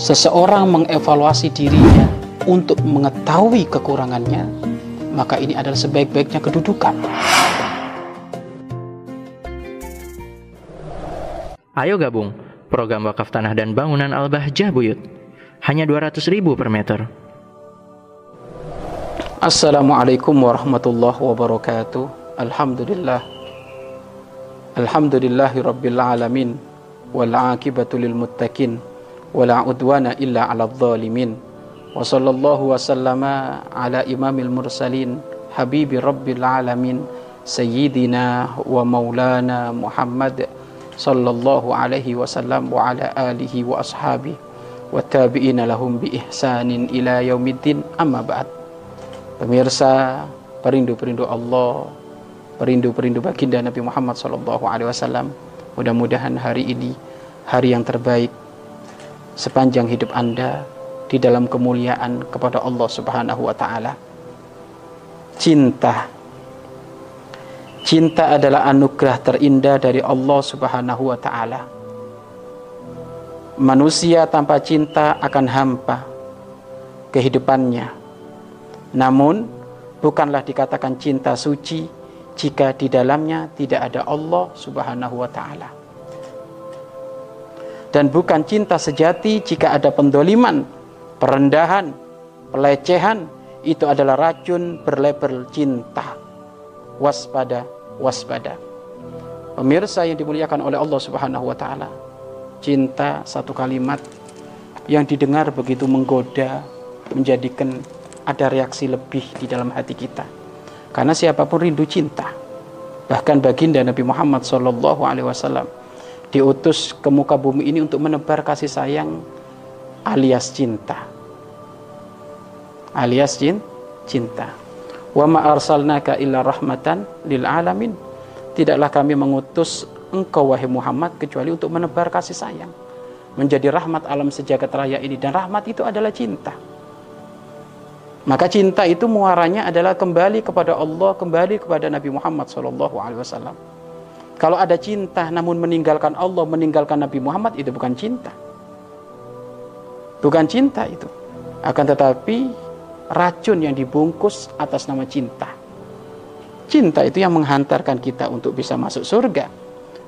seseorang mengevaluasi dirinya untuk mengetahui kekurangannya, maka ini adalah sebaik-baiknya kedudukan. Ayo gabung program wakaf tanah dan bangunan Al-Bahjah Buyut. Hanya 200.000 per meter. Assalamualaikum warahmatullahi wabarakatuh. Alhamdulillah. Alhamdulillahirabbil alamin wal 'aqibatu lil muttaqin wala udwana illa 'alal zalimin. Wa sallallahu wa sallama ala imamil mursalin habibi rabbil alamin sayyidina wa maulana Muhammad sallallahu alaihi wasallam wa ala alihi wa ashabihi wa tabi'ina lahum bi ihsanin ila yaumiddin. Amma ba'd. Pemirsa, perindu-perindu Allah, perindu-perindu baginda Nabi Muhammad sallallahu alaihi wasallam, mudah-mudahan hari ini hari yang terbaik sepanjang hidup Anda di dalam kemuliaan kepada Allah Subhanahu wa ta'ala. Cinta adalah anugerah terindah dari Allah Subhanahu wa ta'ala. Manusia tanpa cinta akan hampa kehidupannya. Namun bukanlah dikatakan cinta suci jika di dalamnya tidak ada Allah Subhanahu wa ta'ala. Dan bukan cinta sejati jika ada pendoliman, perendahan, pelecehan. Itu adalah racun berlabel cinta. Waspada, waspada. Pemirsa yang dimuliakan oleh Allah Subhanahu wa ta'ala, cinta satu kalimat yang didengar begitu menggoda, menjadikan ada reaksi lebih di dalam hati kita. Karena siapapun rindu cinta. Bahkan baginda Nabi Muhammad SAW diutus ke muka bumi ini untuk menebar kasih sayang alias cinta. Alias cinta. Wa ma arsalnaka illa rahmatan lil alamin. Tidaklah kami mengutus engkau wahai Muhammad kecuali untuk menebar kasih sayang, menjadi rahmat alam sejagat raya ini, dan rahmat itu adalah cinta. Maka cinta itu muaranya adalah kembali kepada Allah, kembali kepada Nabi Muhammad SAW. Kalau ada cinta namun meninggalkan Allah, meninggalkan Nabi Muhammad, itu bukan cinta. Bukan cinta itu. Akan tetapi racun yang dibungkus atas nama cinta. Cinta itu yang menghantarkan kita untuk bisa masuk surga.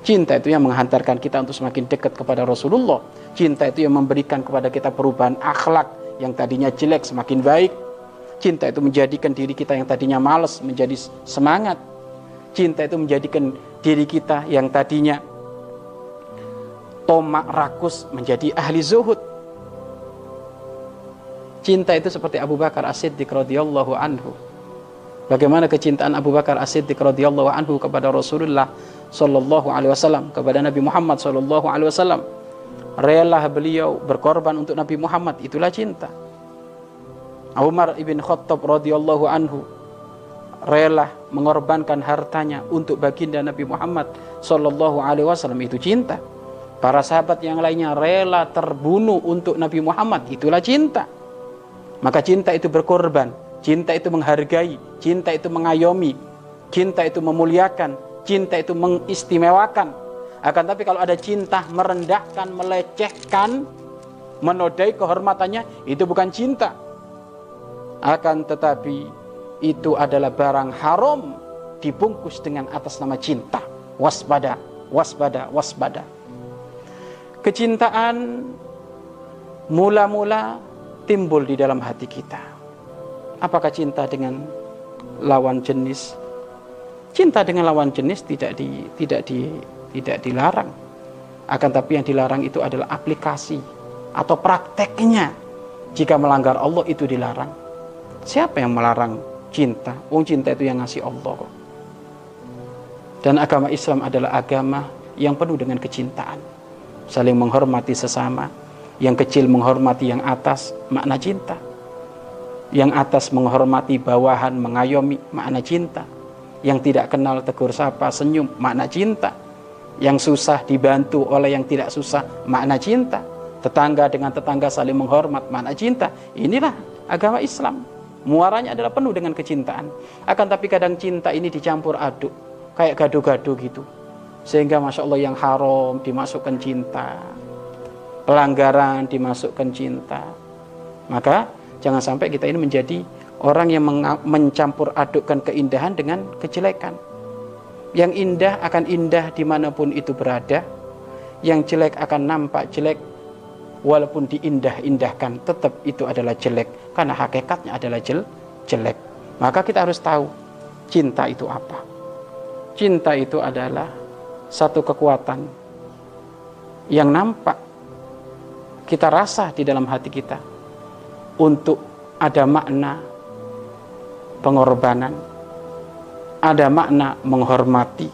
Cinta itu yang menghantarkan kita untuk semakin dekat kepada Rasulullah. Cinta itu yang memberikan kepada kita perubahan akhlak, yang tadinya jelek semakin baik. Cinta itu menjadikan diri kita yang tadinya malas menjadi semangat. Cinta itu menjadikan diri kita yang tadinya tomak rakus menjadi ahli zuhud. Cinta itu seperti Abu Bakar As-Siddiq radhiyallahu anhu. Bagaimana kecintaan Abu Bakar As-Siddiq radhiyallahu anhu kepada Rasulullah sallallahu alaihi wasallam, kepada Nabi Muhammad sallallahu alaihi wasallam. Relah beliau berkorban untuk Nabi Muhammad, itulah cinta. Umar ibn Khattab radhiyallahu anhu relah mengorbankan hartanya untuk baginda Nabi Muhammad sallallahu alaihi wasallam, itu cinta. Para sahabat yang lainnya rela terbunuh untuk Nabi Muhammad, itulah cinta. Maka cinta itu berkorban, cinta itu menghargai, cinta itu mengayomi, cinta itu memuliakan, cinta itu mengistimewakan. Akan tapi kalau ada cinta merendahkan, melecehkan, menodai kehormatannya, itu bukan cinta. Akan tetapi itu adalah barang haram dibungkus dengan atas nama cinta. Waspada, waspada, waspada. Kecintaan mula-mula timbul di dalam hati kita. Apakah cinta dengan lawan jenis? Cinta dengan lawan jenis tidak dilarang. Akan tapi yang dilarang itu adalah aplikasi atau prakteknya. Jika melanggar Allah itu dilarang. Siapa yang melarang cinta? Wong cinta itu yang ngasih Allah kok. Dan agama Islam adalah agama yang penuh dengan kecintaan, saling menghormati sesama. Yang kecil menghormati yang atas, makna cinta. Yang atas menghormati bawahan, mengayomi, makna cinta. Yang tidak kenal tegur sapa, senyum, makna cinta. Yang susah dibantu oleh yang tidak susah, makna cinta. Tetangga dengan tetangga saling menghormat, makna cinta. Inilah agama Islam. Muaranya adalah penuh dengan kecintaan. Akan tapi kadang cinta ini dicampur aduk, kayak gado-gado gitu. Sehingga Masya Allah yang haram dimasukkan cinta. pelanggaran, dimasukkan cinta. Maka jangan sampai kita ini menjadi orang yang mencampur adukkan keindahan dengan kejelekan. Yang indah akan indah dimanapun itu berada, yang jelek akan nampak jelek walaupun diindah-indahkan, tetap itu adalah jelek karena hakikatnya adalah jelek. Maka kita harus tahu cinta itu apa. Cinta itu adalah satu kekuatan yang nampak kita rasa di dalam hati kita untuk ada makna pengorbanan, ada makna menghormati,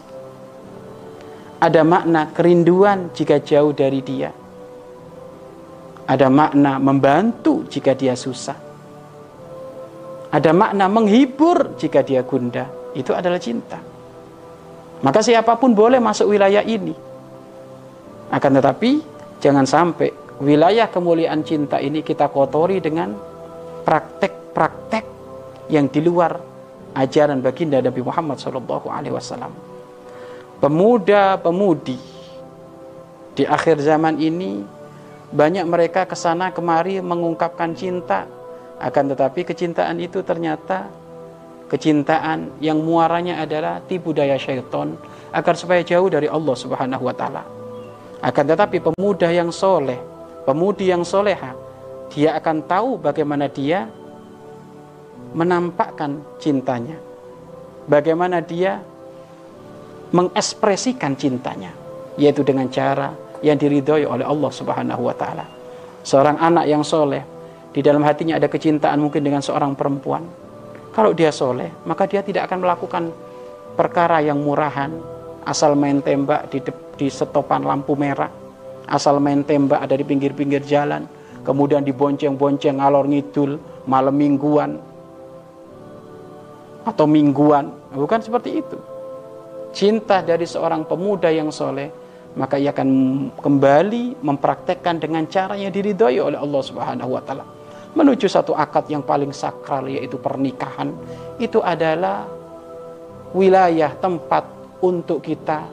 ada makna kerinduan jika jauh dari dia, ada makna membantu jika dia susah, ada makna menghibur jika dia gundah. Itu adalah cinta. Maka siapapun boleh masuk wilayah ini. Akan tetapi jangan sampai wilayah kemuliaan cinta ini kita kotori dengan praktek-praktek yang di luar ajaran baginda Nabi Muhammad SAW. Pemuda-pemudi di akhir zaman ini banyak mereka kesana kemari mengungkapkan cinta, akan tetapi kecintaan itu ternyata kecintaan yang muaranya adalah tipu daya syaitan agar supaya jauh dari Allah Subhanahu wa taala. Akan tetapi pemuda yang soleh, pemudi yang soleha, dia akan tahu bagaimana dia menampakkan cintanya, bagaimana dia mengekspresikan cintanya, yaitu dengan cara yang diridhoi oleh Allah Subhanahu wa taala. Seorang anak yang soleh, di dalam hatinya ada kecintaan mungkin dengan seorang perempuan. Kalau dia soleh, maka dia tidak akan melakukan perkara yang murahan, asal main tembak di setopan lampu merah, asal main tembak ada di pinggir-pinggir jalan, kemudian dibonceng-bonceng ngalor ngidul malam mingguan atau mingguan. Bukan seperti itu. Cinta dari seorang pemuda yang soleh, maka ia akan kembali mempraktekkan dengan cara yang diridhoi oleh Allah Subhanahu wa taala. Menuju satu akad yang paling sakral, yaitu pernikahan. Itu adalah wilayah tempat untuk kita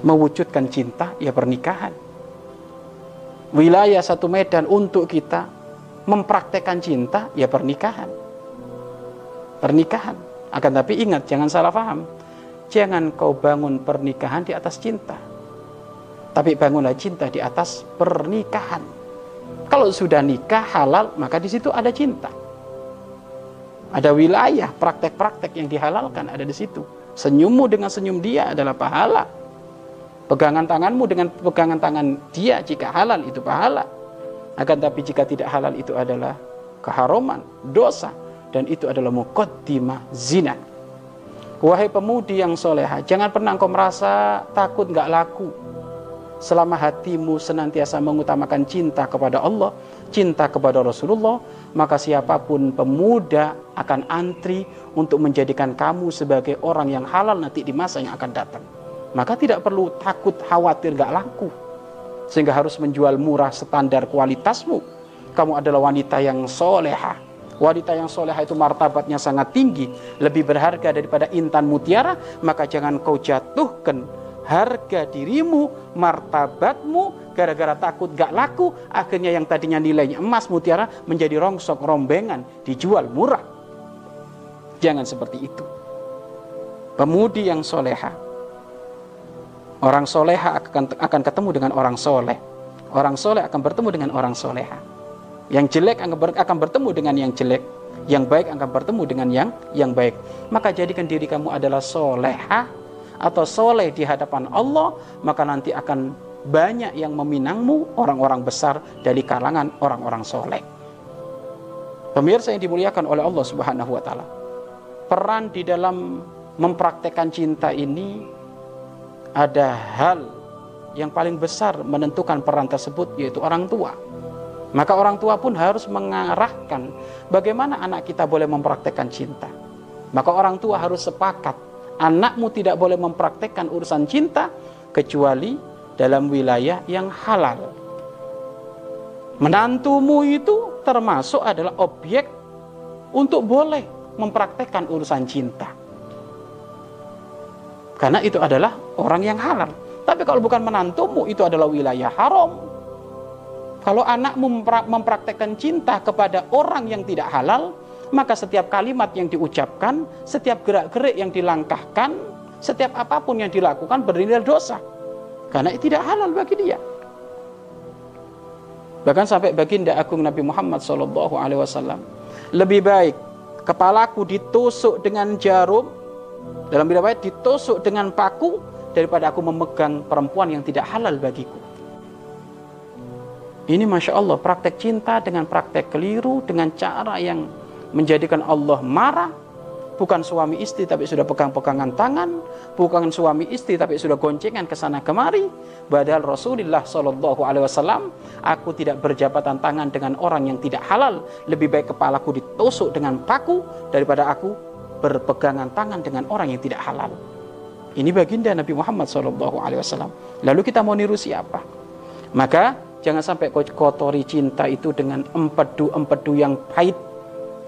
mewujudkan cinta, ya pernikahan. Wilayah satu medan untuk kita mempraktekkan cinta, ya pernikahan. Akan tapi ingat, jangan salah paham. Jangan kau bangun pernikahan di atas cinta, tapi bangunlah cinta di atas pernikahan. Kalau sudah nikah halal, maka di situ ada cinta. Ada wilayah praktek-praktek yang dihalalkan ada di situ. Senyummu dengan senyum dia adalah pahala. Pegangan tanganmu dengan pegangan tangan dia jika halal itu pahala. Akan tapi jika tidak halal itu adalah keharuman, dosa, dan itu adalah muqaddimah zina. Wahai pemudi yang soleha, jangan pernah engkau merasa takut nggak laku. Selama hatimu senantiasa mengutamakan cinta kepada Allah, cinta kepada Rasulullah, maka siapapun pemuda akan antri untuk menjadikan kamu sebagai orang yang halal nanti di masa yang akan datang. Maka tidak perlu takut khawatir gak laku, sehingga harus menjual murah standar kualitasmu. Kamu adalah wanita yang soleha. Wanita yang soleha itu martabatnya sangat tinggi, lebih berharga daripada intan mutiara. Maka jangan kau jatuhkan harga dirimu, martabatmu, gara-gara takut gak laku. Akhirnya yang tadinya nilainya emas mutiara menjadi rongsok rombengan, dijual murah. Jangan seperti itu. Pemudi yang soleha, orang soleha akan ketemu dengan orang soleh. Orang soleh akan bertemu dengan orang soleha. Yang jelek akan bertemu dengan yang jelek. Yang baik akan bertemu dengan yang baik. Maka jadikan diri kamu adalah soleha atau soleh di hadapan Allah, maka nanti akan banyak yang meminangmu orang-orang besar dari kalangan orang-orang soleh. Pemirsa yang dimuliakan oleh Allah Subhanahu wa taala, peran di dalam mempraktekkan cinta ini ada hal yang paling besar menentukan peran tersebut, yaitu orang tua. Maka orang tua pun harus mengarahkan bagaimana anak kita boleh mempraktekkan cinta. Maka orang tua harus sepakat, anakmu tidak boleh mempraktekkan urusan cinta kecuali dalam wilayah yang halal. Menantumu itu termasuk adalah objek untuk boleh mempraktekkan urusan cinta, karena itu adalah orang yang halal. Tapi kalau bukan menantumu, itu adalah wilayah haram. Kalau anakmu mempraktekkan cinta kepada orang yang tidak halal, maka setiap kalimat yang diucapkan, setiap gerak-gerik yang dilangkahkan, setiap apapun yang dilakukan bernilai dosa. Karena itu tidak halal bagi dia. Bahkan sampai baginda agung Nabi Muhammad SAW, lebih baik kepalaku ditusuk dengan jarum, dalam riwayat ditusuk dengan paku, daripada aku memegang perempuan yang tidak halal bagiku. Ini Masya Allah, praktek cinta dengan praktek keliru, dengan cara yang menjadikan Allah marah. Bukan suami istri tapi sudah pegang-pegangan tangan, bukan suami istri tapi sudah goncengan kesana kemari. Padahal Rasulullah SAW, aku tidak berjabatan tangan dengan orang yang tidak halal, lebih baik kepalaku ditusuk dengan paku daripada aku berpegangan tangan dengan orang yang tidak halal. Ini baginda Nabi Muhammad SAW. Lalu kita mau niru siapa? Maka jangan sampai kotori cinta itu dengan empedu-empedu yang pahit,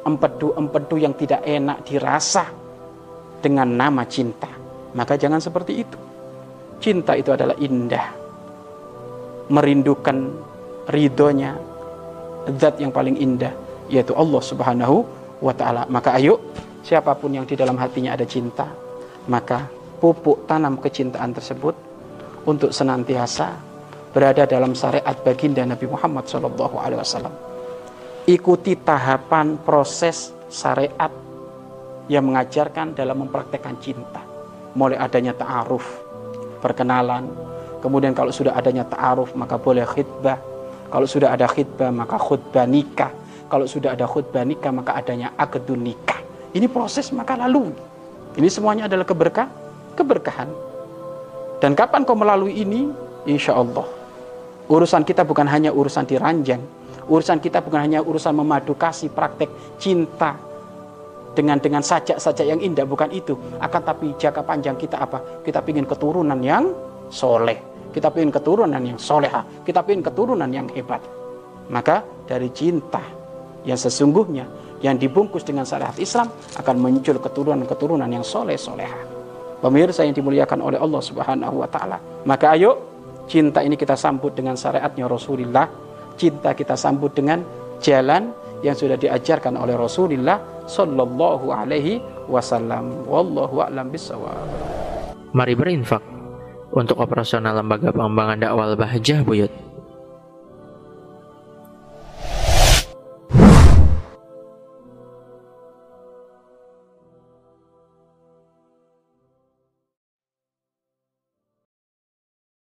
empedu-empedu yang tidak enak dirasa dengan nama cinta. Maka jangan seperti itu. Cinta itu adalah indah, merindukan ridhonya, zat yang paling indah yaitu Allah Subhanahu wa Ta'ala. Maka ayo, siapapun yang di dalam hatinya ada cinta, maka pupuk tanam kecintaan tersebut untuk senantiasa berada dalam syariat baginda Nabi Muhammad SAW. Ikuti tahapan proses syariat yang mengajarkan dalam mempraktekkan cinta. Mulai adanya ta'aruf, perkenalan. Kemudian kalau sudah adanya ta'aruf, maka boleh khidbah. Kalau sudah ada khidbah, maka khutbah nikah. Kalau sudah ada khutbah nikah, maka adanya akdun nikah. Ini proses maka lalu. Ini semuanya adalah keberkahan. Dan kapan kau melalui ini, insya Allah urusan kita bukan hanya urusan diranjang. Urusan kita bukan hanya urusan memadukasi praktek cinta dengan sajak-sajak yang indah, bukan itu. Akan tapi jangka panjang kita apa? Kita ingin keturunan yang soleh, kita ingin keturunan yang soleha, kita ingin keturunan yang hebat. Maka dari cinta yang sesungguhnya, yang dibungkus dengan syariat Islam, akan muncul keturunan-keturunan yang soleh-soleha. Pemirsa yang dimuliakan oleh Allah Subhanahu wa Ta'ala, maka ayo, cinta ini kita sambut dengan syariatnya Rasulullah. Cinta kita sambut dengan jalan yang sudah diajarkan oleh Rasulullah Sallallahu alaihi wasallam. Wallahu a'lam bissawab. Mari berinfak untuk operasional Lembaga Pengembangan Dakwah Al-Bahjah Buyut.